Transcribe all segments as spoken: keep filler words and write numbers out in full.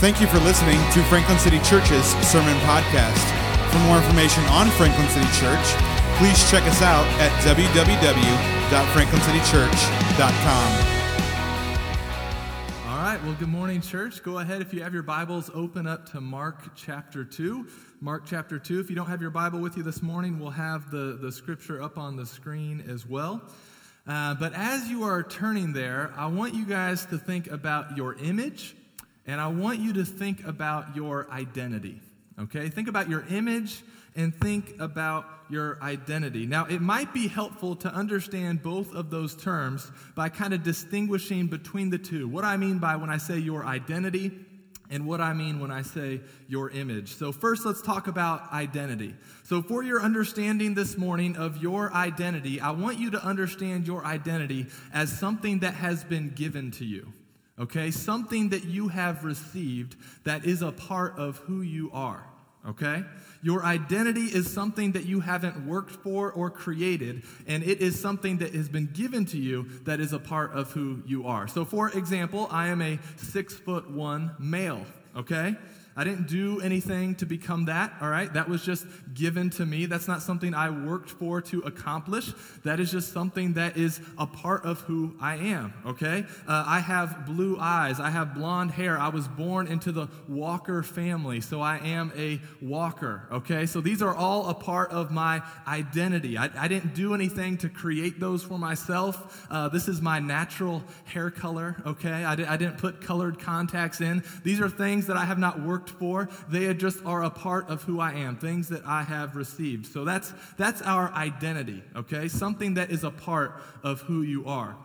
Thank you for listening to Franklin City Church's Sermon Podcast. For more information on Franklin City Church, please check us out at w w w dot franklin city church dot com. All right, well, good morning, church. Go ahead, if you have your Bibles, open up to Mark chapter two. Mark chapter two. If you don't have your Bible with you this morning, we'll have the, the scripture up on the screen as well. Uh, but as you are turning there, I want you guys to think about your image, and I want you to think about your identity, okay? Think about your image and think about your identity. Now, it might be helpful to understand both of those terms by kind of distinguishing between the two, what I mean by when I say your identity and what I mean when I say your image. So first, let's talk about identity. So for your understanding this morning of your identity, I want you to understand your identity as something that has been given to you, okay? Something that you have received that is a part of who you are, okay? Your identity is something that you haven't worked for or created, and it is something that has been given to you that is a part of who you are. So, for example, I am a six foot one male, okay? I didn't do anything to become that, all right? That was just given to me. That's not something I worked for to accomplish. That is just something that is a part of who I am, okay? Uh, I have blue eyes. I have blonde hair. I was born into the Walker family, so I am a Walker, okay? So these are all a part of my identity. I, I didn't do anything to create those for myself. Uh, this is my natural hair color, okay? I, di- I didn't put colored contacts in. These are things that I have not worked for. They just are a part of who I am, things that I have received. So that's that's our identity, okay? Something that is a part of who you are.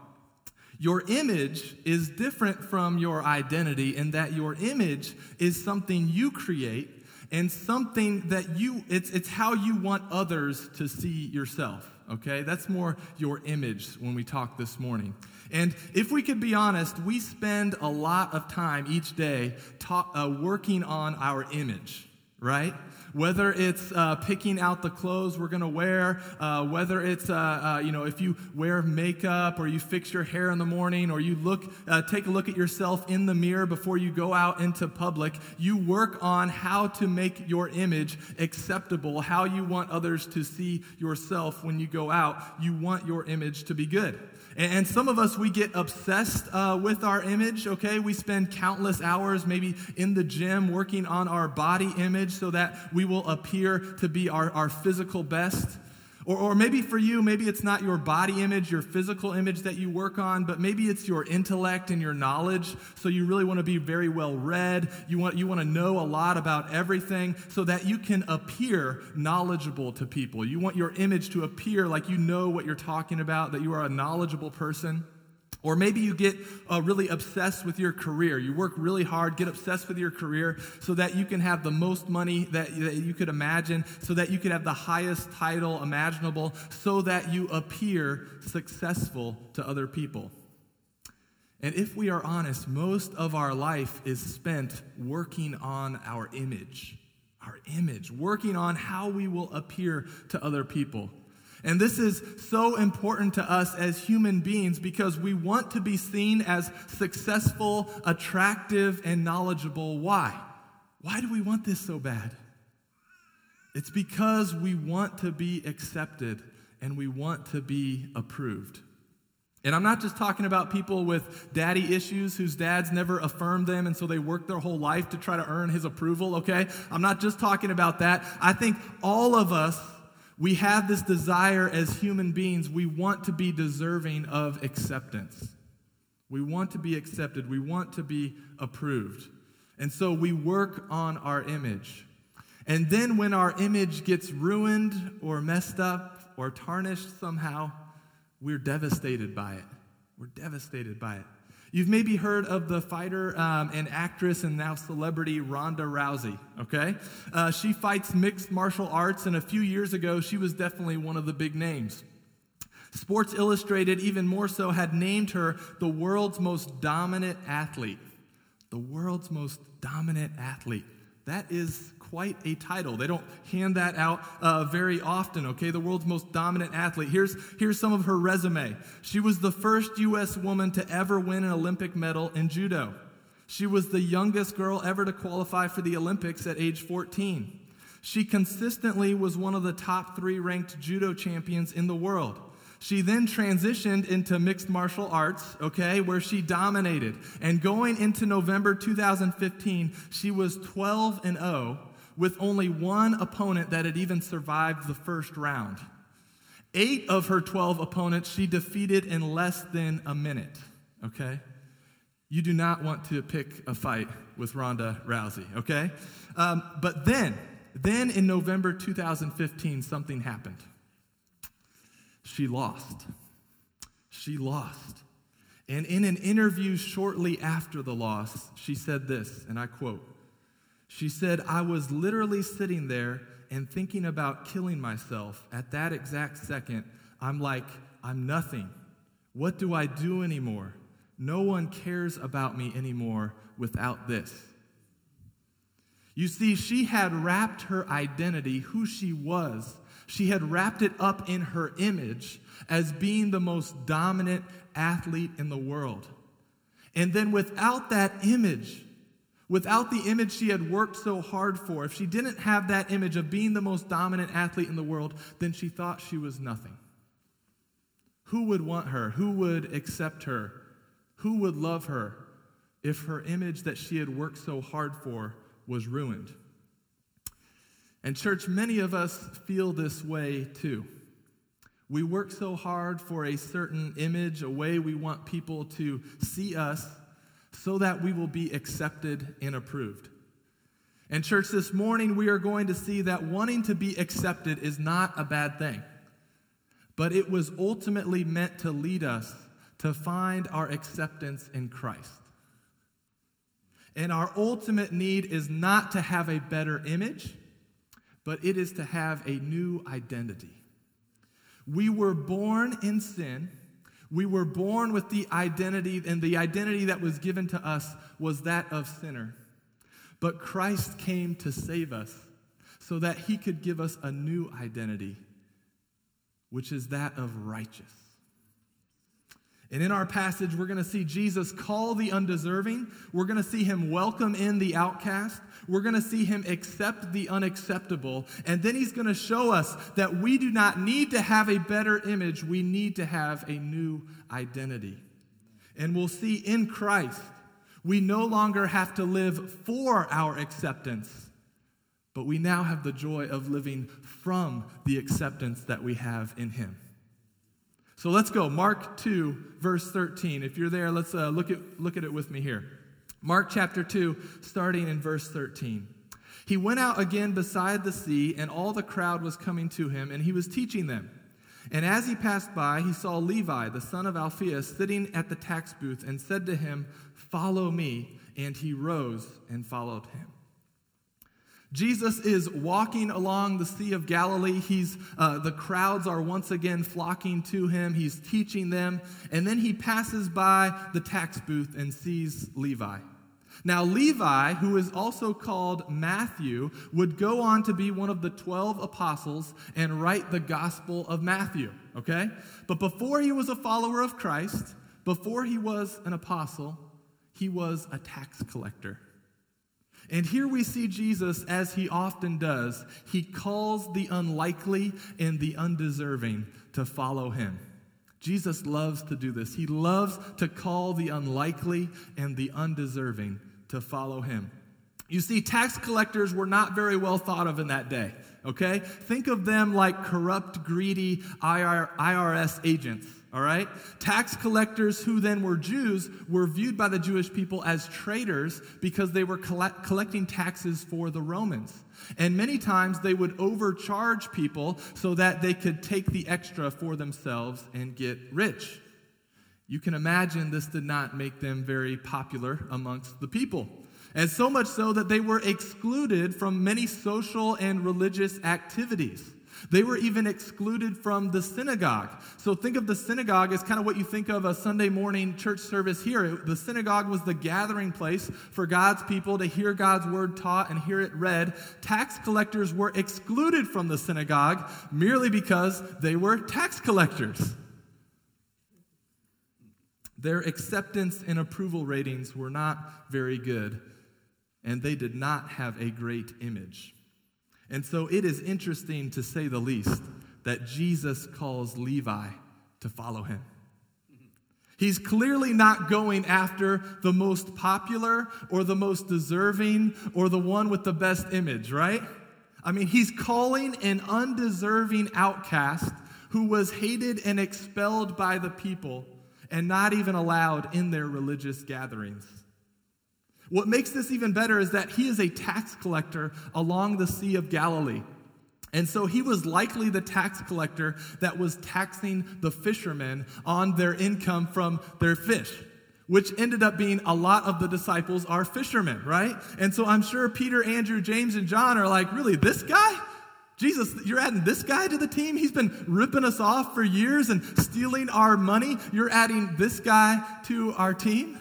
Your image is different from your identity in that your image is something you create and something that you, it's, it's how you want others to see yourself. Okay, that's more your image when we talk this morning. And if we could be honest, we spend a lot of time each day ta- uh, working on our image, right? Whether it's uh, picking out the clothes we're going to wear, uh, whether it's, uh, uh, you know, if you wear makeup or you fix your hair in the morning or you look, uh, take a look at yourself in the mirror before you go out into public, you work on how to make your image acceptable, how you want others to see yourself when you go out. You want your image to be good. And some of us, we get obsessed uh, with our image, okay? We spend countless hours maybe in the gym working on our body image so that we will appear to be our, our physical best. Or, or maybe for you, maybe it's not your body image, your physical image that you work on, but maybe it's your intellect and your knowledge. So you really want to be very well read. You want, you want to know a lot about everything so that you can appear knowledgeable to people. You want your image to appear like you know what you're talking about, that you are a knowledgeable person. Or maybe you get uh, really obsessed with your career. You work really hard, get obsessed with your career so that you can have the most money that, that you could imagine, so that you could have the highest title imaginable, so that you appear successful to other people. And if we are honest, most of our life is spent working on our image, our image, working on how we will appear to other people. And this is so important to us as human beings because we want to be seen as successful, attractive, and knowledgeable. Why? Why do we want this so bad? It's because we want to be accepted and we want to be approved. And I'm not just talking about people with daddy issues whose dads never affirmed them and so they work their whole life to try to earn his approval, okay? I'm not just talking about that. I think all of us, we have this desire as human beings. We want to be deserving of acceptance. We want to be accepted. We want to be approved. And so we work on our image. And then when our image gets ruined or messed up or tarnished somehow, we're devastated by it. We're devastated by it. You've maybe heard of the fighter um, and actress and now celebrity Ronda Rousey, okay? Uh, she fights mixed martial arts, and a few years ago, she was definitely one of the big names. Sports Illustrated, even more so, had named her the world's most dominant athlete. The world's most dominant athlete. That is quite a title. They don't hand that out uh, very often, okay? The world's most dominant athlete. Here's, here's some of her resume. She was the first U S woman to ever win an Olympic medal in judo. She was the youngest girl ever to qualify for the Olympics at age fourteen. She consistently was one of the top three ranked judo champions in the world. She then transitioned into mixed martial arts, okay, where she dominated. And going into November two thousand fifteen, she was twelve and oh with only one opponent that had even survived the first round. Eight of her twelve opponents she defeated in less than a minute, okay? You do not want to pick a fight with Ronda Rousey, okay? Um, but then, then in November two thousand fifteen, something happened. She lost. She lost. And in an interview shortly after the loss, she said this, and I quote, she said, "I was literally sitting there and thinking about killing myself. At that exact second, I'm like, I'm nothing. What do I do anymore? No one cares about me anymore without this." You see, she had wrapped her identity, who she was, she had wrapped it up in her image as being the most dominant athlete in the world. And then without that image, without the image she had worked so hard for, if she didn't have that image of being the most dominant athlete in the world, then she thought she was nothing. Who would want her? Who would accept her? Who would love her if her image that she had worked so hard for was ruined? And church, many of us feel this way too. We work so hard for a certain image, a way we want people to see us, so that we will be accepted and approved. And church, this morning we are going to see that wanting to be accepted is not a bad thing, but it was ultimately meant to lead us to find our acceptance in Christ. And our ultimate need is not to have a better image, but it is to have a new identity. We were born in sin. We were born with the identity, and the identity that was given to us was that of sinner. But Christ came to save us so that he could give us a new identity, which is that of righteous. And in our passage, we're going to see Jesus call the undeserving. We're going to see him welcome in the outcast. We're going to see him accept the unacceptable. And then he's going to show us that we do not need to have a better image. We need to have a new identity. And we'll see in Christ, we no longer have to live for our acceptance, but we now have the joy of living from the acceptance that we have in him. So let's go, Mark two, verse thirteen. If you're there, let's uh, look at look at it with me here. Mark chapter two, starting in verse thirteen. He went out again beside the sea, and all the crowd was coming to him, and he was teaching them. And as he passed by, he saw Levi, the son of Alphaeus, sitting at the tax booth, and said to him, "Follow me." And he rose and followed him. Jesus is walking along the Sea of Galilee. He's uh, the crowds are once again flocking to him. He's teaching them. And then he passes by the tax booth and sees Levi. Now, Levi, who is also called Matthew, would go on to be one of the twelve apostles and write the Gospel of Matthew, okay? But before he was a follower of Christ, before he was an apostle, he was a tax collector. And here we see Jesus, as he often does, he calls the unlikely and the undeserving to follow him. Jesus loves to do this. He loves to call the unlikely and the undeserving to follow him. You see, tax collectors were not very well thought of in that day, okay? Think of them like corrupt, greedy I R S agents. All right? Tax collectors who then were Jews were viewed by the Jewish people as traitors because they were collect- collecting taxes for the Romans. And many times they would overcharge people so that they could take the extra for themselves and get rich. You can imagine this did not make them very popular amongst the people. And so much so that they were excluded from many social and religious activities. They were even excluded from the synagogue. So think of the synagogue as kind of what you think of a Sunday morning church service here. The synagogue was the gathering place for God's people to hear God's word taught and hear it read. Tax collectors were excluded from the synagogue merely because they were tax collectors. Their acceptance and approval ratings were not very good, and they did not have a great image. And so it is interesting, to say the least, that Jesus calls Levi to follow him. He's clearly not going after the most popular or the most deserving or the one with the best image, right? I mean, he's calling an undeserving outcast who was hated and expelled by the people and not even allowed in their religious gatherings. What makes this even better is that he is a tax collector along the Sea of Galilee. And so he was likely the tax collector that was taxing the fishermen on their income from their fish, which ended up being a lot of the disciples are fishermen, right? And so I'm sure Peter, Andrew, James, and John are like, really, this guy? Jesus, you're adding this guy to the team? He's been ripping us off for years and stealing our money. You're adding this guy to our team?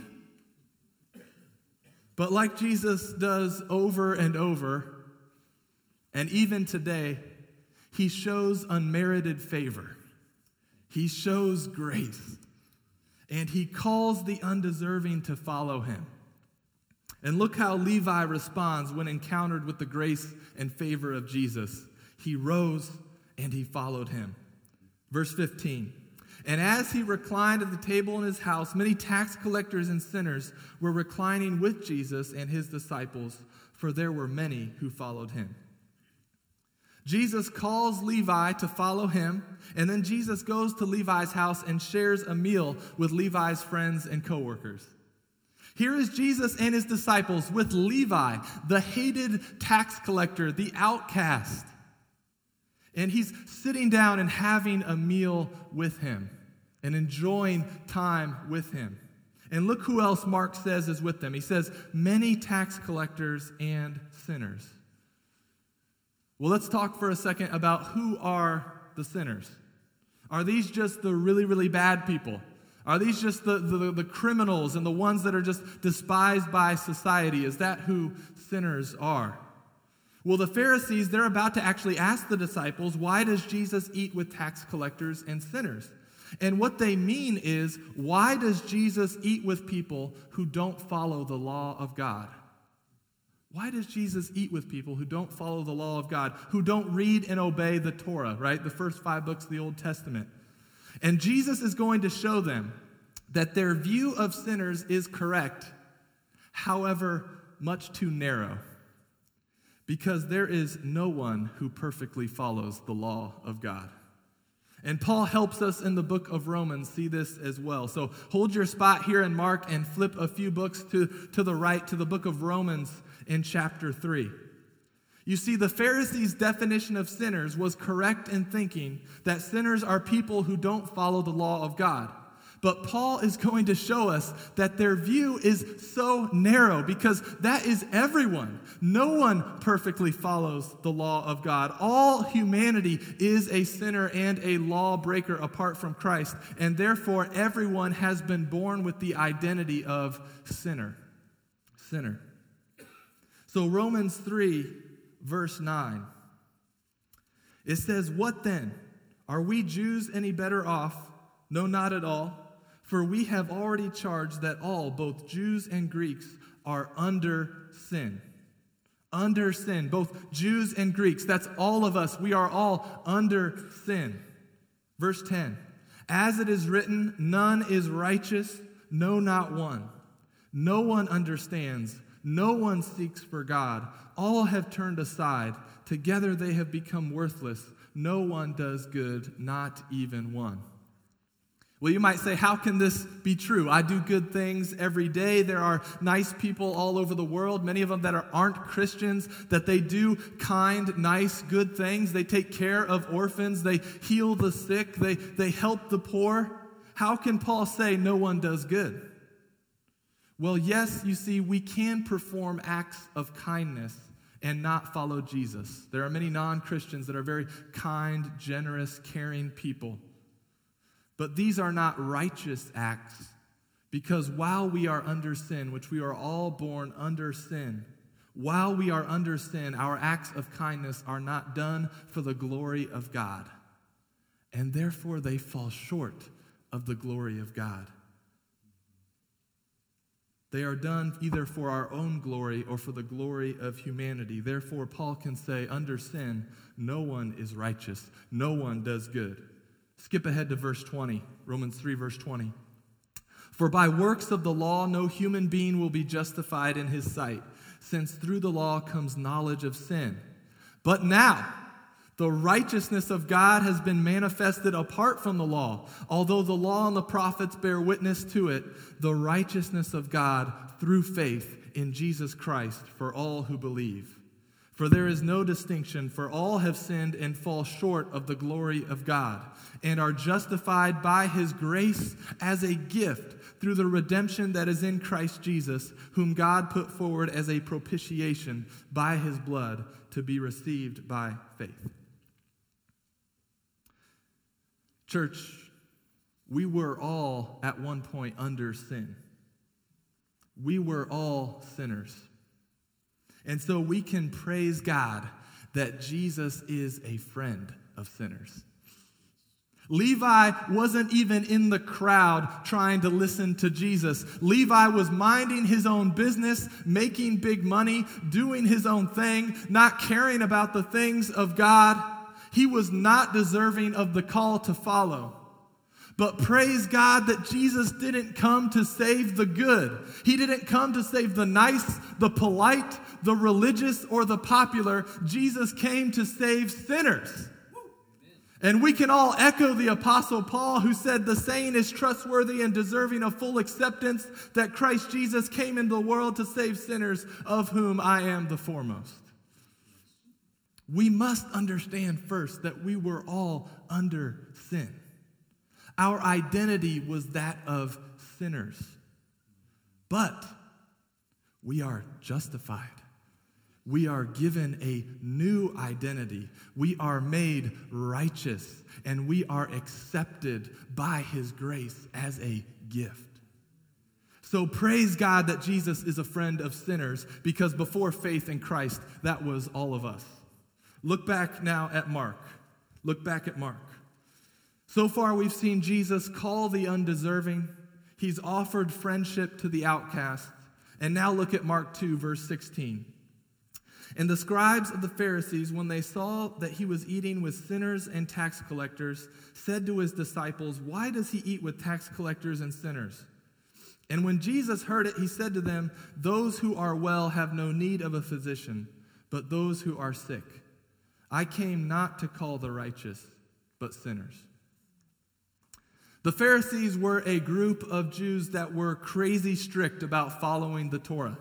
But like Jesus does over and over, and even today, he shows unmerited favor. He shows grace. And he calls the undeserving to follow him. And look how Levi responds when encountered with the grace and favor of Jesus. He rose and he followed him. Verse fifteen, and as he reclined at the table in his house, many tax collectors and sinners were reclining with Jesus and his disciples, for there were many who followed him. Jesus calls Levi to follow him, and then Jesus goes to Levi's house and shares a meal with Levi's friends and coworkers. Here is Jesus and his disciples with Levi, the hated tax collector, the outcast. And he's sitting down and having a meal with him and enjoying time with him. And look who else Mark says is with them. He says, many tax collectors and sinners. Well, let's talk for a second about who are the sinners. Are these just the really, really bad people? Are these just the, the, the criminals and the ones that are just despised by society? Is that who sinners are? Well, the Pharisees, they're about to actually ask the disciples, why does Jesus eat with tax collectors and sinners? And what they mean is, why does Jesus eat with people who don't follow the law of God? Why does Jesus eat with people who don't follow the law of God, who don't read and obey the Torah, right? The first five books of the Old Testament. And Jesus is going to show them that their view of sinners is correct, however, much too narrow, because there is no one who perfectly follows the law of God. And Paul helps us in the book of Romans see this as well. So hold your spot here in Mark and flip a few books to, to the right to the book of Romans in chapter three. You see, the Pharisees' definition of sinners was correct in thinking that sinners are people who don't follow the law of God. But Paul is going to show us that their view is so narrow because that is everyone. No one perfectly follows the law of God. All humanity is a sinner and a lawbreaker apart from Christ, and therefore everyone has been born with the identity of sinner. Sinner. So Romans three, verse nine, it says, what then? Are we Jews any better off? No, not at all. For we have already charged that all, both Jews and Greeks, are under sin. Under sin, both Jews and Greeks. That's all of us. We are all under sin. Verse ten, as it is written, none is righteous, no, not one. No one understands, no one seeks for God. All have turned aside. Together they have become worthless. No one does good, not even one. Well, you might say, how can this be true? I do good things every day. There are nice people all over the world, many of them that are, aren't Christians, that they do kind, nice, good things. They take care of orphans. They heal the sick. They, they help the poor. How can Paul say no one does good? Well, yes, you see, we can perform acts of kindness and not follow Jesus. There are many non-Christians that are very kind, generous, caring people. But these are not righteous acts, because while we are under sin, which we are all born under sin, while we are under sin, our acts of kindness are not done for the glory of God, and therefore they fall short of the glory of God. They are done either for our own glory or for the glory of humanity. Therefore, Paul can say, under sin, no one is righteous. No one does good. Skip ahead to verse twenty, Romans three, verse twenty. For by works of the law, no human being will be justified in his sight, since through the law comes knowledge of sin. But now, the righteousness of God has been manifested apart from the law. Although the law and the prophets bear witness to it, the righteousness of God through faith in Jesus Christ for all who believe. For there is no distinction, for all have sinned and fall short of the glory of God, and are justified by his grace as a gift through the redemption that is in Christ Jesus, whom God put forward as a propitiation by his blood to be received by faith. Church, we were all at one point under sin. We were all sinners. And so we can praise God that Jesus is a friend of sinners. Levi wasn't even in the crowd trying to listen to Jesus. Levi was minding his own business, making big money, doing his own thing, not caring about the things of God. He was not deserving of the call to follow. But praise God that Jesus didn't come to save the good. He didn't come to save the nice, the polite, the religious, or the popular. Jesus came to save sinners. And we can all echo the Apostle Paul, who said the saying is trustworthy and deserving of full acceptance that Christ Jesus came into the world to save sinners, of whom I am the foremost. We must understand first that we were all under sin. Our identity was that of sinners. But we are justified. We are given a new identity. We are made righteous, and we are accepted by his grace as a gift. So praise God that Jesus is a friend of sinners, because before faith in Christ, that was all of us. Look back now at Mark. Look back at Mark. So far, we've seen Jesus call the undeserving. He's offered friendship to the outcast. And now look at Mark two, verse sixteen. And the scribes of the Pharisees, when they saw that he was eating with sinners and tax collectors, said to his disciples, "Why does he eat with tax collectors and sinners?" And when Jesus heard it, he said to them, "Those who are well have no need of a physician, but those who are sick. I came not to call the righteous, but sinners." The Pharisees were a group of Jews that were crazy strict about following the Torah.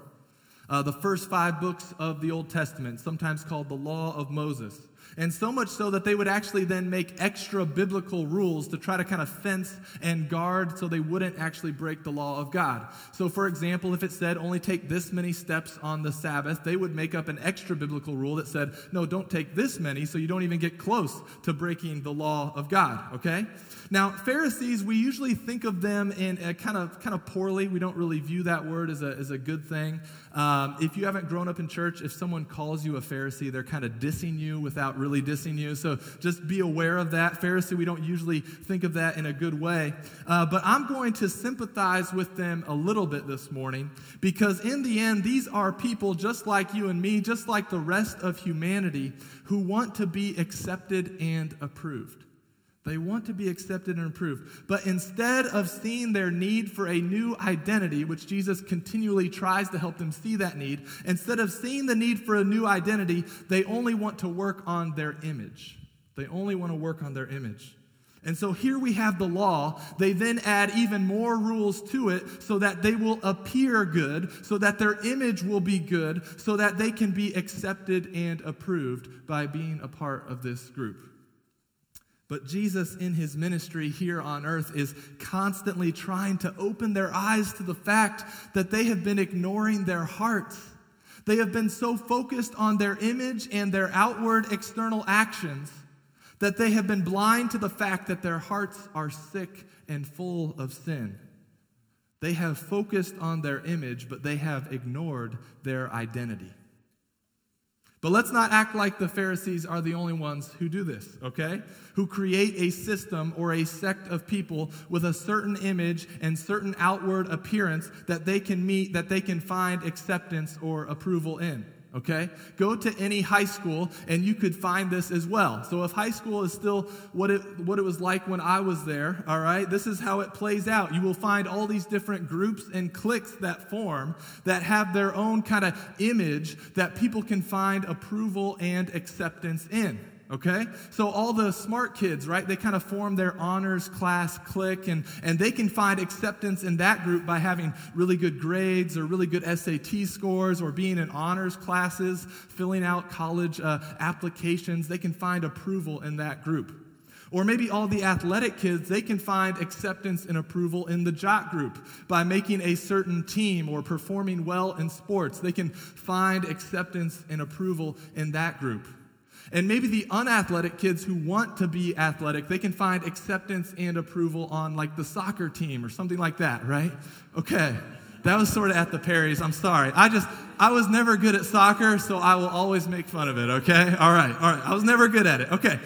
Uh, the first five books of the Old Testament, sometimes called the Law of Moses. And so much so that they would actually then make extra biblical rules to try to kind of fence and guard so they wouldn't actually break the law of God. So, for example, if it said only take this many steps on the Sabbath, they would make up an extra biblical rule that said, no, don't take this many, so you don't even get close to breaking the law of God, okay? Now, Pharisees, we usually think of them in a kind of kind of poorly. We don't really view that word as a, as a good thing. Um, if you haven't grown up in church, if someone calls you a Pharisee, they're kind of dissing you without really dissing you. So just be aware of that. Pharisee, we don't usually think of that in a good way. Uh, but I'm going to sympathize with them a little bit this morning, because in the end, these are people just like you and me, just like the rest of humanity, who want to be accepted and approved. They want to be accepted and approved. But instead of seeing their need for a new identity, which Jesus continually tries to help them see that need, instead of seeing the need for a new identity, they only want to work on their image. They only want to work on their image. And so here we have the law. They then add even more rules to it so that they will appear good, so that their image will be good, so that they can be accepted and approved by being a part of this group. But Jesus in his ministry here on earth is constantly trying to open their eyes to the fact that they have been ignoring their hearts. They have been so focused on their image and their outward external actions that they have been blind to the fact that their hearts are sick and full of sin. They have focused on their image, but they have ignored their identity. But let's not act like the Pharisees are the only ones who do this, okay? Who create a system or a sect of people with a certain image and certain outward appearance that they can meet, that they can find acceptance or approval in. Okay? Go to any high school and you could find this as well. So if high school is still what it what it was like when I was there, all right, this is how it plays out. You will find all these different groups and cliques that form that have their own kind of image that people can find approval and acceptance in. Okay? So all the smart kids, right, they kind of form their honors class clique, and, and they can find acceptance in that group by having really good grades or really good S A T scores or being in honors classes, filling out college uh, applications. They can find approval in that group. Or maybe all the athletic kids, they can find acceptance and approval in the jock group by making a certain team or performing well in sports. They can find acceptance and approval in that group. And maybe the unathletic kids who want to be athletic, they can find acceptance and approval on like the soccer team or something like that, right? Okay, that was sort of at the Perrys. I'm sorry. I just, I was never good at soccer, so I will always make fun of it, okay? All right, all right. I was never good at it, okay.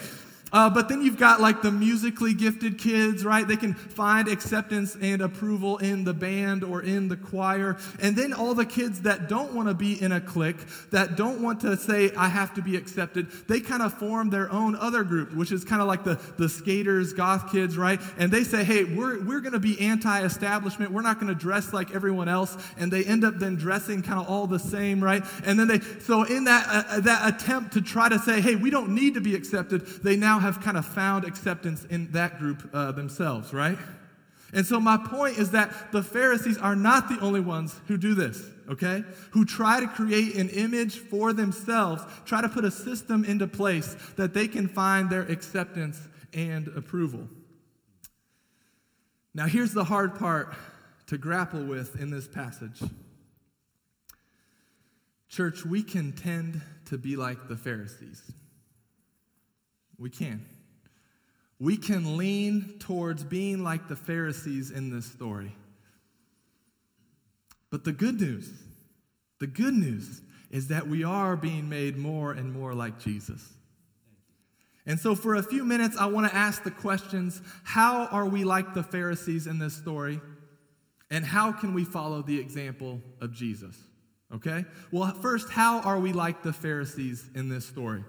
Uh, but then you've got like the musically gifted kids, right? They can find acceptance and approval in the band or in the choir. And then all the kids that don't want to be in a clique, that don't want to say, I have to be accepted, they kind of form their own other group, which is kind of like the, the skaters, goth kids, right? And they say, hey, we're we're going to be anti-establishment. We're not going to dress like everyone else. And they end up then dressing kind of all the same, right? And then they, so in that uh, that attempt to try to say, hey, we don't need to be accepted, they now have kind of found acceptance in that group uh, themselves, right? And so my point is that the Pharisees are not the only ones who do this, okay? Who try to create an image for themselves, try to put a system into place that they can find their acceptance and approval. Now here's the hard part to grapple with in this passage. Church, we can tend to be like the Pharisees. We can. We can lean towards being like the Pharisees in this story. But the good news, the good news is that we are being made more and more like Jesus. And so for a few minutes, I want to ask the questions, how are we like the Pharisees in this story? And how can we follow the example of Jesus? Okay? Well, first, how are we like the Pharisees in this story?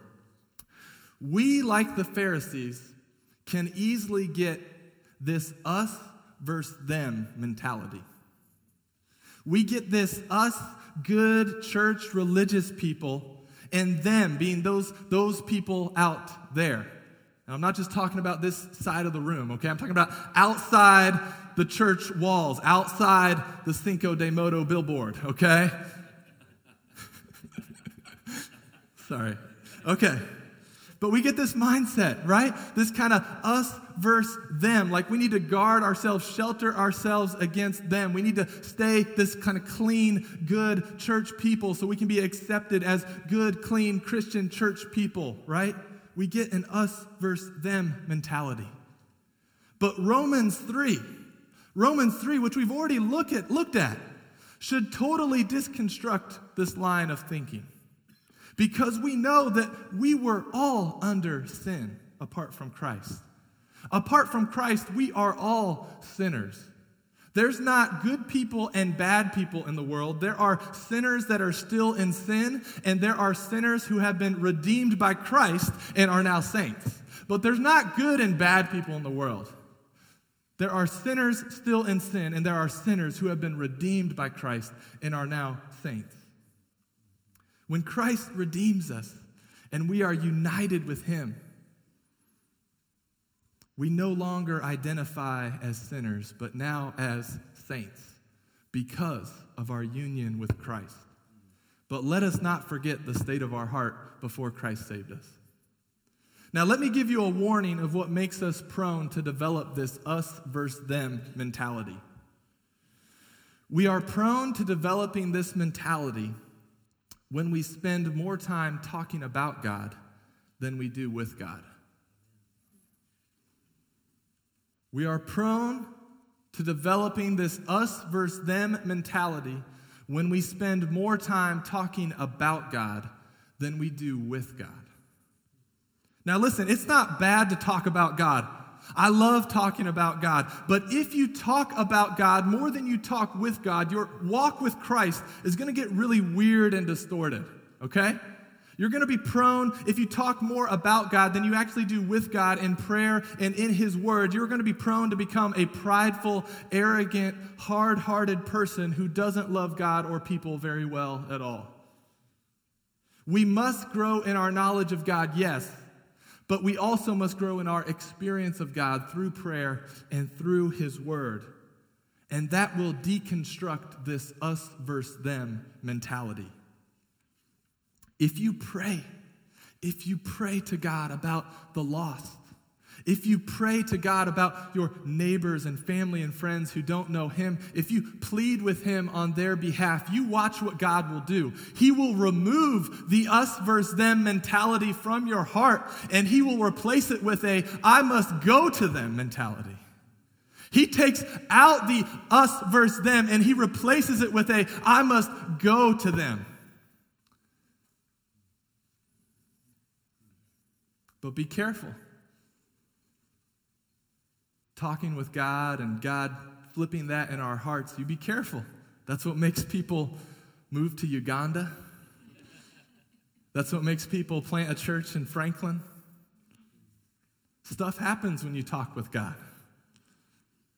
We, like the Pharisees, can easily get this us versus them mentality. We get this us, good church, religious people, and them being those, those people out there. And I'm not just talking about this side of the room, okay? I'm talking about outside the church walls, outside the Cinco de Mayo billboard, okay? Sorry. Okay. But we get this mindset, right? This kind of us versus them. Like we need to guard ourselves, shelter ourselves against them. We need to stay this kind of clean, good church people so we can be accepted as good, clean Christian church people, right? We get an us versus them mentality. But Romans three, Romans three, which we've already look at, looked at, should totally deconstruct this line of thinking. Because we know that we were all under sin apart from Christ. Apart from Christ, we are all sinners. There's not good people and bad people in the world. There are sinners that are still in sin, and there are sinners who have been redeemed by Christ and are now saints. But there's not good and bad people in the world. There are sinners still in sin, and there are sinners who have been redeemed by Christ and are now saints. When Christ redeems us and we are united with him, we no longer identify as sinners, but now as saints because of our union with Christ. But let us not forget the state of our heart before Christ saved us. Now, let me give you a warning of what makes us prone to develop this us versus them mentality. We are prone to developing this mentality when we spend more time talking about God than we do with God. We are prone to developing this us versus them mentality when we spend more time talking about God than we do with God. Now listen, it's not bad to talk about God. I love talking about God. But if you talk about God more than you talk with God, your walk with Christ is going to get really weird and distorted, okay? You're going to be prone, if you talk more about God than you actually do with God in prayer and in His Word, you're going to be prone to become a prideful, arrogant, hard-hearted person who doesn't love God or people very well at all. We must grow in our knowledge of God, yes, but we also must grow in our experience of God through prayer and through His Word. And that will deconstruct this us versus them mentality. If you pray, if you pray to God about the lost, if you pray to God about your neighbors and family and friends who don't know Him, if you plead with Him on their behalf, you watch what God will do. He will remove the us versus them mentality from your heart, and He will replace it with a I must go to them mentality. He takes out the us versus them, and He replaces it with a I must go to them. But be careful. Talking with God and God flipping that in our hearts, you be careful. That's what makes people move to Uganda. That's what makes people plant a church in Franklin. Stuff happens when you talk with God.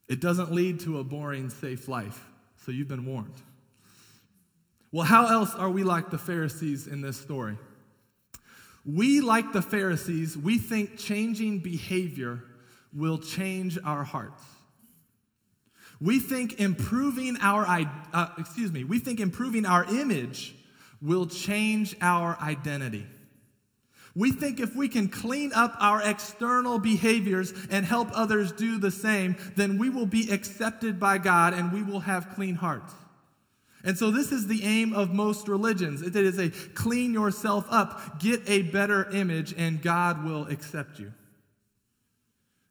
It doesn't lead to a boring, safe life, so you've been warned. Well, how else are we like the Pharisees in this story? We, like the Pharisees, we think changing behavior will change our hearts. We think improving our, uh, excuse me, we think improving our image will change our identity. We think if we can clean up our external behaviors and help others do the same, then we will be accepted by God and we will have clean hearts. And so this is the aim of most religions. It is a clean yourself up, get a better image, and God will accept you.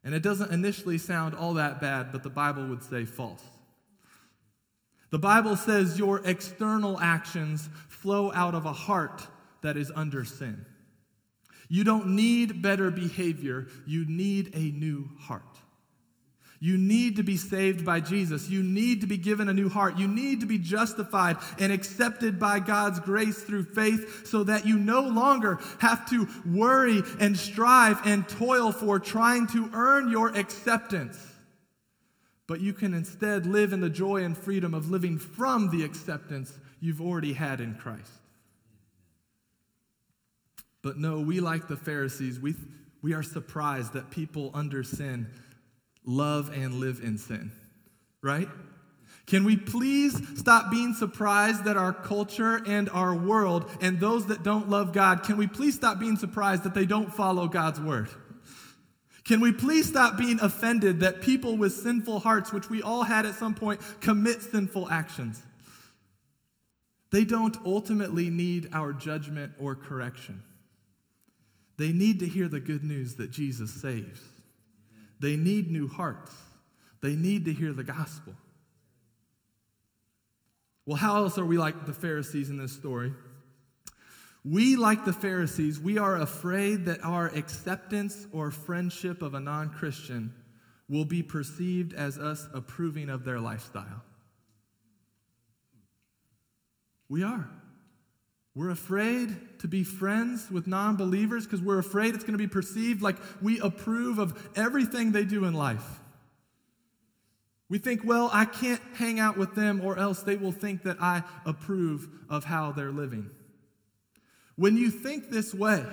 And it doesn't initially sound all that bad, but the Bible would say false. The Bible says your external actions flow out of a heart that is under sin. You don't need better behavior. You need a new heart. You need to be saved by Jesus. You need to be given a new heart. You need to be justified and accepted by God's grace through faith so that you no longer have to worry and strive and toil for trying to earn your acceptance. But you can instead live in the joy and freedom of living from the acceptance you've already had in Christ. But no, we like the Pharisees, we, we are surprised that people under sin love and live in sin, right? Can we please stop being surprised that our culture and our world and those that don't love God, can we please stop being surprised that they don't follow God's word? Can we please stop being offended that people with sinful hearts, which we all had at some point, commit sinful actions? They don't ultimately need our judgment or correction. They need to hear the good news that Jesus saves. They need new hearts. They need to hear the gospel. Well, how else are we like the Pharisees in this story? We, like the Pharisees, we are afraid that our acceptance or friendship of a non-Christian will be perceived as us approving of their lifestyle. We are. We're afraid to be friends with non-believers because we're afraid it's going to be perceived like we approve of everything they do in life. We think, well, I can't hang out with them or else they will think that I approve of how they're living. When you think this way,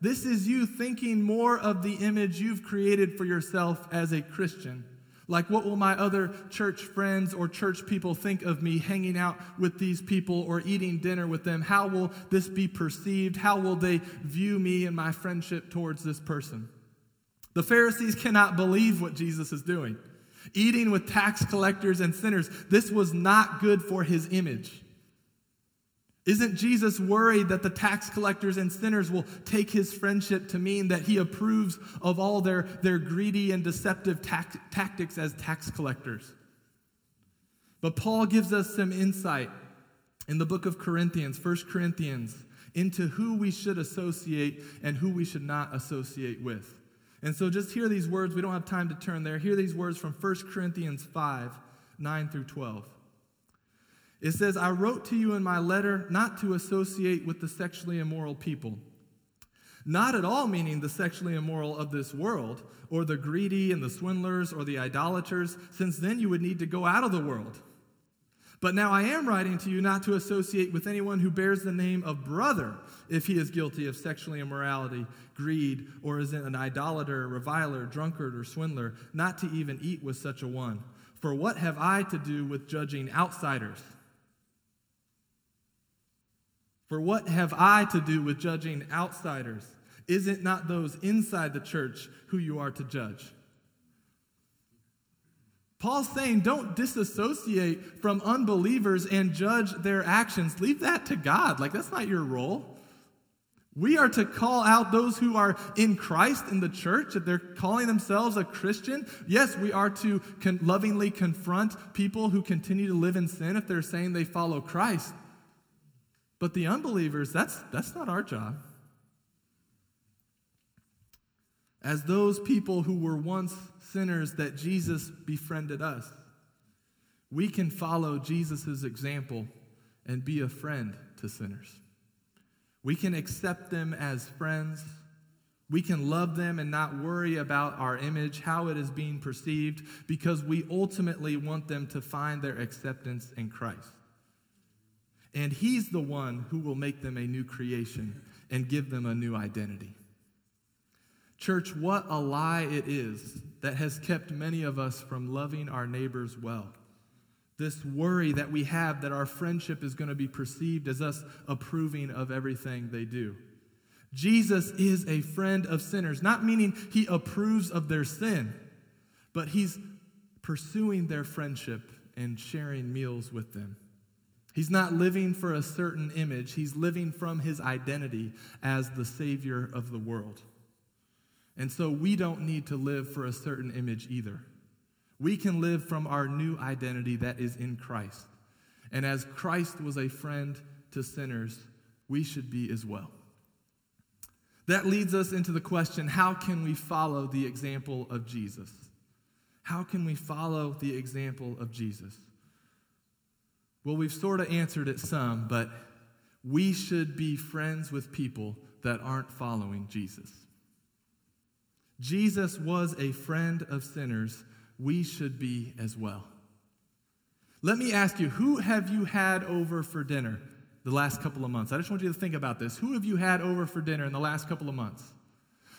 this is you thinking more of the image you've created for yourself as a Christian. Like, what will my other church friends or church people think of me hanging out with these people or eating dinner with them? How will this be perceived? How will they view me and my friendship towards this person? The Pharisees cannot believe what Jesus is doing. Eating with tax collectors and sinners, this was not good for His image. Isn't Jesus worried that the tax collectors and sinners will take His friendship to mean that He approves of all their, their greedy and deceptive tax, tactics as tax collectors? But Paul gives us some insight in the book of Corinthians, First Corinthians, into who we should associate and who we should not associate with. And so just hear these words. We don't have time to turn there. Hear these words from First Corinthians five, nine through twelve. It says, I wrote to you in my letter not to associate with the sexually immoral people. Not at all meaning the sexually immoral of this world, or the greedy and the swindlers or the idolaters, since then you would need to go out of the world. But now I am writing to you not to associate with anyone who bears the name of brother if he is guilty of sexual immorality, greed, or is an idolater, reviler, drunkard, or swindler, not to even eat with such a one. For what have I to do with judging outsiders? For what have I to do with judging outsiders? Is it not those inside the church who you are to judge? Paul's saying don't disassociate from unbelievers and judge their actions. Leave that to God. Like, that's not your role. We are to call out those who are in Christ in the church. If they're calling themselves a Christian, yes, we are to con- lovingly confront people who continue to live in sin if they're saying they follow Christ. But the unbelievers, that's, that's not our job. As those people who were once sinners that Jesus befriended us, we can follow Jesus' example and be a friend to sinners. We can accept them as friends. We can love them and not worry about our image, how it is being perceived, because we ultimately want them to find their acceptance in Christ. And he's the one who will make them a new creation and give them a new identity. Church, what a lie it is that has kept many of us from loving our neighbors well. This worry that we have that our friendship is going to be perceived as us approving of everything they do. Jesus is a friend of sinners, not meaning he approves of their sin, but he's pursuing their friendship and sharing meals with them. He's not living for a certain image. He's living from his identity as the Savior of the world. And so we don't need to live for a certain image either. We can live from our new identity that is in Christ. And as Christ was a friend to sinners, we should be as well. That leads us into the question, how can we follow the example of Jesus? How can we follow the example of Jesus? Well, we've sort of answered it some, but we should be friends with people that aren't following Jesus. Jesus was a friend of sinners. We should be as well. Let me ask you, who have you had over for dinner the last couple of months? I just want you to think about this. Who have you had over for dinner in the last couple of months?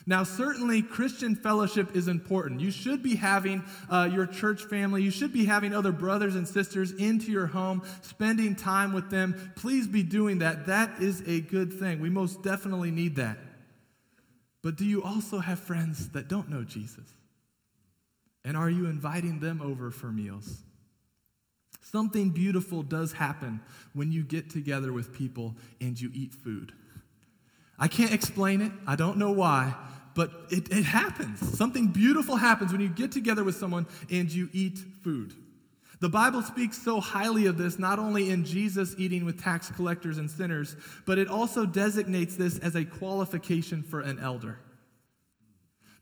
Now, certainly, Christian fellowship is important. You should be having uh, your church family. You should be having other brothers and sisters into your home, spending time with them. Please be doing that. That is a good thing. We most definitely need that. But do you also have friends that don't know Jesus? And are you inviting them over for meals? Something beautiful does happen when you get together with people and you eat food. I can't explain it. I don't know why, but it, it happens. Something beautiful happens when you get together with someone and you eat food. The Bible speaks so highly of this, not only in Jesus eating with tax collectors and sinners, but it also designates this as a qualification for an elder.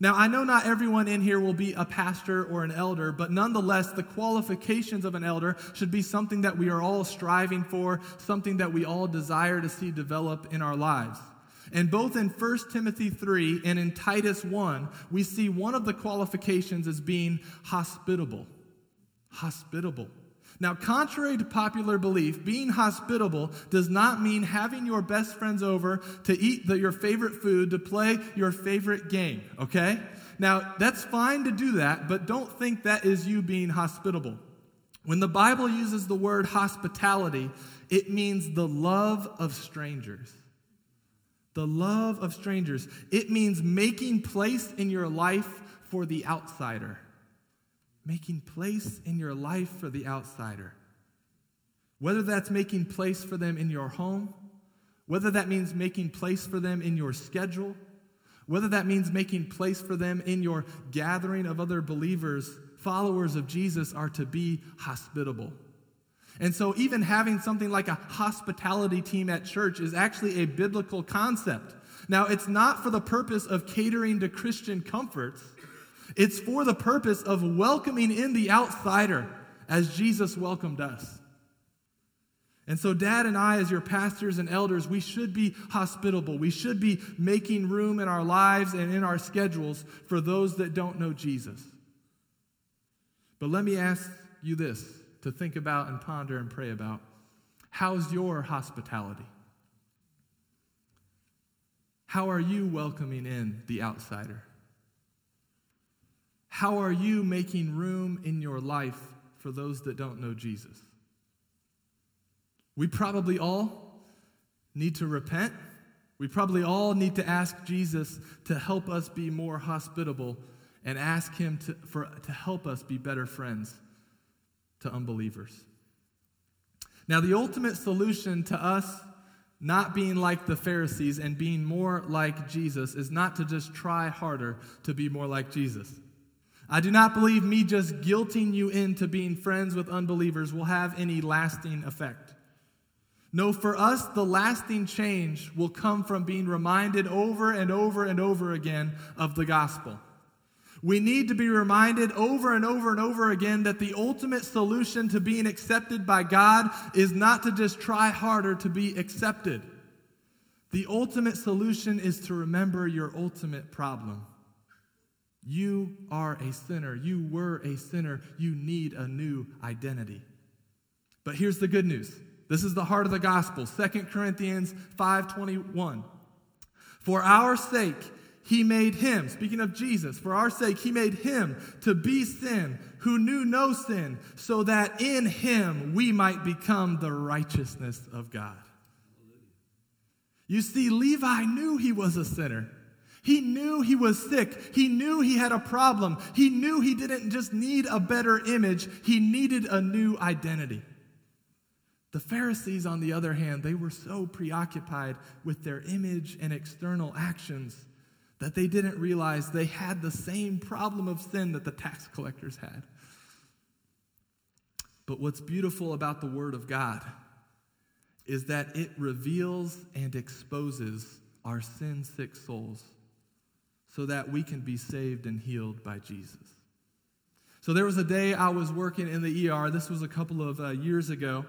Now, I know not everyone in here will be a pastor or an elder, but nonetheless, the qualifications of an elder should be something that we are all striving for, something that we all desire to see develop in our lives. And both in First Timothy three and in Titus one, we see one of the qualifications as being hospitable. Hospitable. Now, contrary to popular belief, being hospitable does not mean having your best friends over to eat the, your favorite food, to play your favorite game, okay? Now, that's fine to do that, but don't think that is you being hospitable. When the Bible uses the word hospitality, it means the love of strangers. The love of strangers. It means making place in your life for the outsider. Making place in your life for the outsider. Whether that's making place for them in your home, whether that means making place for them in your schedule, whether that means making place for them in your gathering of other believers, followers of Jesus are to be hospitable. And so even having something like a hospitality team at church is actually a biblical concept. Now, it's not for the purpose of catering to Christian comforts. It's for the purpose of welcoming in the outsider as Jesus welcomed us. And so Dad and I, as your pastors and elders, we should be hospitable. We should be making room in our lives and in our schedules for those that don't know Jesus. But let me ask you this to think about and ponder and pray about. How's your hospitality? How are you welcoming in the outsider? How are you making room in your life for those that don't know Jesus? We probably all need to repent. We probably all need to ask Jesus to help us be more hospitable and ask him to, for, to help us be better friends to unbelievers. Now, the ultimate solution to us not being like the Pharisees and being more like Jesus is not to just try harder to be more like Jesus. I do not believe me just guilting you into being friends with unbelievers will have any lasting effect. No, for us, the lasting change will come from being reminded over and over and over again of the gospel. We need to be reminded over and over and over again that the ultimate solution to being accepted by God is not to just try harder to be accepted. The ultimate solution is to remember your ultimate problem. You are a sinner. You were a sinner. You need a new identity. But here's the good news. This is the heart of the gospel, Second Corinthians five twenty-one. For our sake, he made him, speaking of Jesus, for our sake, he made him to be sin, who knew no sin, so that in him we might become the righteousness of God. You see, Levi knew he was a sinner. He knew he was sick. He knew he had a problem. He knew he didn't just need a better image. He needed a new identity. The Pharisees, on the other hand, they were so preoccupied with their image and external actions that they didn't realize they had the same problem of sin that the tax collectors had. But what's beautiful about the Word of God is that it reveals and exposes our sin-sick souls so that we can be saved and healed by Jesus. So there was a day I was working in the E R. This was a couple of uh, years ago.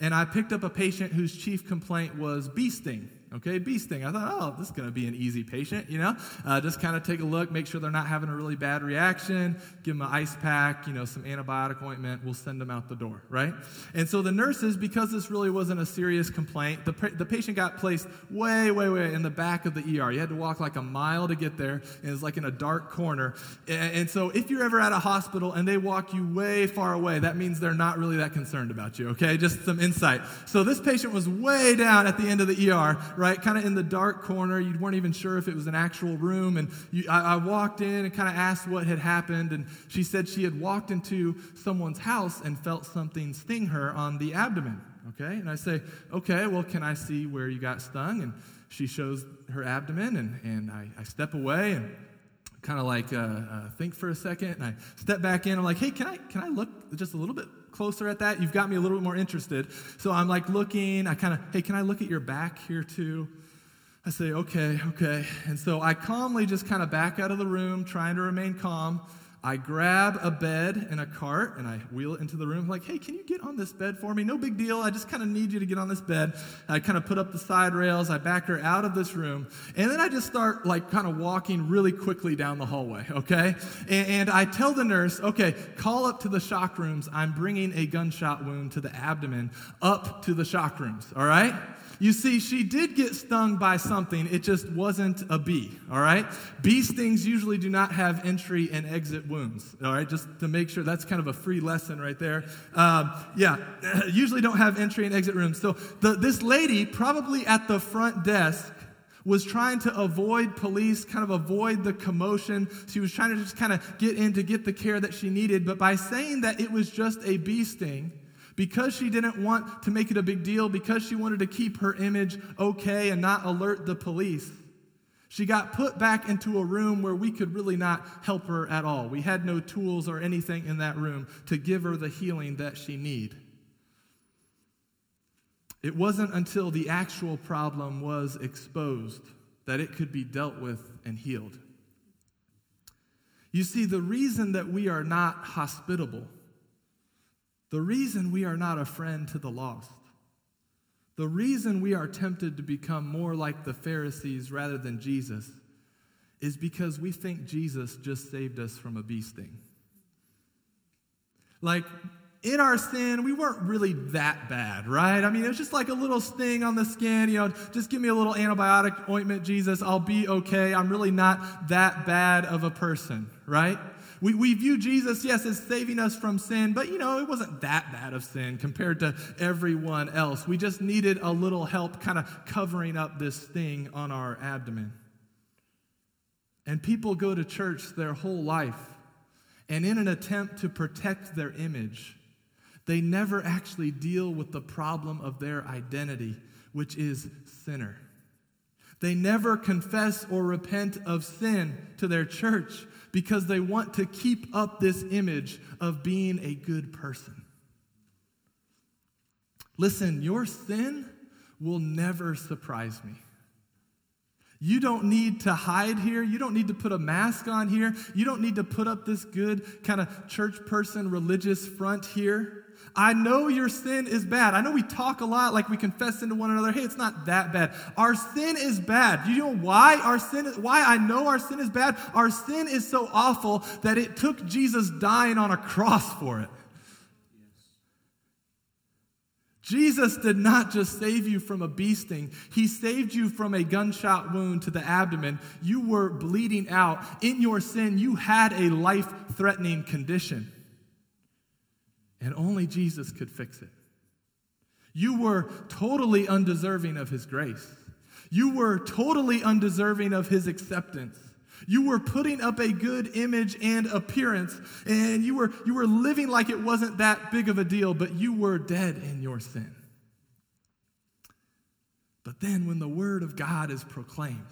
And I picked up a patient whose chief complaint was bee sting, okay, bee sting. I thought, oh, this is going to be an easy patient, you know. Uh, just kind of take a look, make sure they're not having a really bad reaction, give them an ice pack, you know, some antibiotic ointment, we'll send them out the door, right? And so the nurses, because this really wasn't a serious complaint, the, the patient got placed way, way, way in the back of the E R. You had to walk like a mile to get there, and it's like in a dark corner. And, and so if you're ever at a hospital and they walk you way far away, that means they're not really that concerned about you, okay, just some insight. So this patient was way down at the end of the E R, right, kind of in the dark corner. You weren't even sure if it was an actual room. And you, I, I walked in and kind of asked what had happened. And she said she had walked into someone's house and felt something sting her on the abdomen, okay? And I say, okay, well, can I see where you got stung? And she shows her abdomen, and, and I, I step away and kind of like uh, uh, think for a second. And I step back in. I'm like, hey, can I can I look just a little bit closer at that? You've got me a little bit more interested. So I'm like looking, I kind of, hey, can I look at your back here too? I say, okay, okay. And so I calmly just kind of back out of the room, trying to remain calm. I grab a bed and a cart, and I wheel it into the room. I'm like, hey, can you get on this bed for me? No big deal. I just kind of need you to get on this bed. I kind of put up the side rails. I back her out of this room. And then I just start, like, kind of walking really quickly down the hallway, okay? And, and I tell the nurse, okay, call up to the shock rooms. I'm bringing a gunshot wound to the abdomen up to the shock rooms, all right? You see, she did get stung by something. It just wasn't a bee, all right? Bee stings usually do not have entry and exit wounds, all right? Just to make sure, that's kind of a free lesson right there. Um, yeah, usually don't have entry and exit wounds. So the, this lady, probably at the front desk, was trying to avoid police, kind of avoid the commotion. She was trying to just kind of get in to get the care that she needed. But by saying that it was just a bee sting, because she didn't want to make it a big deal, because she wanted to keep her image okay and not alert the police, she got put back into a room where we could really not help her at all. We had no tools or anything in that room to give her the healing that she needed. It wasn't until the actual problem was exposed that it could be dealt with and healed. You see, the reason that we are not hospitable, the reason we are not a friend to the lost, the reason we are tempted to become more like the Pharisees rather than Jesus is because we think Jesus just saved us from a bee sting. Like, in our sin, we weren't really that bad, right? I mean, it was just like a little sting on the skin, you know, just give me a little antibiotic ointment, Jesus, I'll be okay. I'm really not that bad of a person, right? We we view Jesus, yes, as saving us from sin, but, you know, it wasn't that bad of sin compared to everyone else. We just needed a little help kind of covering up this sting on our abdomen. And people go to church their whole life, and in an attempt to protect their image, they never actually deal with the problem of their identity, which is sinner. They never confess or repent of sin to their church because they want to keep up this image of being a good person. Listen, your sin will never surprise me. You don't need to hide here. You don't need to put a mask on here. You don't need to put up this good kind of church person religious front here. I know your sin is bad. I know we talk a lot, like we confess into one another, hey, it's not that bad. Our sin is bad. You know why our sin is, why I know our sin is bad? Our sin is so awful that it took Jesus dying on a cross for it. Jesus did not just save you from a bee sting. He saved you from a gunshot wound to the abdomen. You were bleeding out. In your sin, you had a life-threatening condition. And only Jesus could fix it. You were totally undeserving of his grace. You were totally undeserving of his acceptance. You were putting up a good image and appearance, and you were, you were living like it wasn't that big of a deal, but you were dead in your sin. But then when the word of God is proclaimed,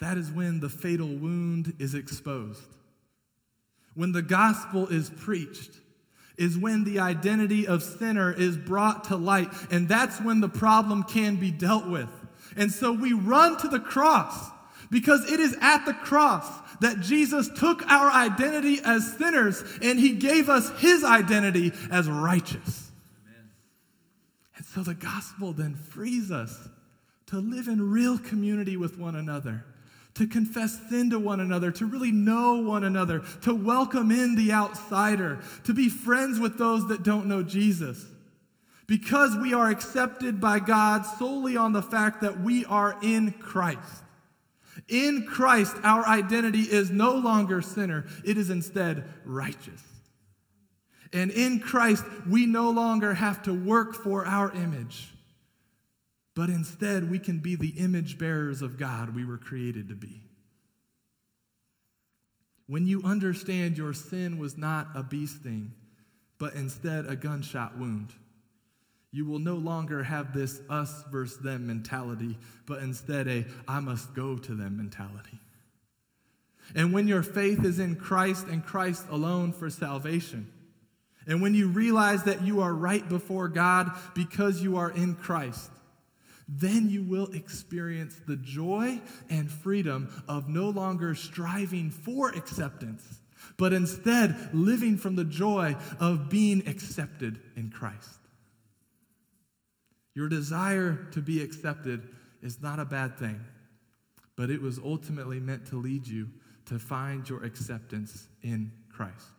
that is when the fatal wound is exposed. When the gospel is preached, is when the identity of sinner is brought to light, and that's when the problem can be dealt with. And so we run to the cross, because it is at the cross that Jesus took our identity as sinners and he gave us his identity as righteous. Amen. And so the gospel then frees us to live in real community with one another, to confess sin to one another, to really know one another, to welcome in the outsider, to be friends with those that don't know Jesus. Because we are accepted by God solely on the fact that we are in Christ. In Christ, our identity is no longer sinner. It is instead righteous. And in Christ, we no longer have to work for our image, but instead we can be the image bearers of God we were created to be. When you understand your sin was not a bee sting, but instead a gunshot wound, you will no longer have this us versus them mentality, but instead a I must go to them mentality. And when your faith is in Christ and Christ alone for salvation, and when you realize that you are right before God because you are in Christ, then you will experience the joy and freedom of no longer striving for acceptance, but instead living from the joy of being accepted in Christ. Your desire to be accepted is not a bad thing, but it was ultimately meant to lead you to find your acceptance in Christ.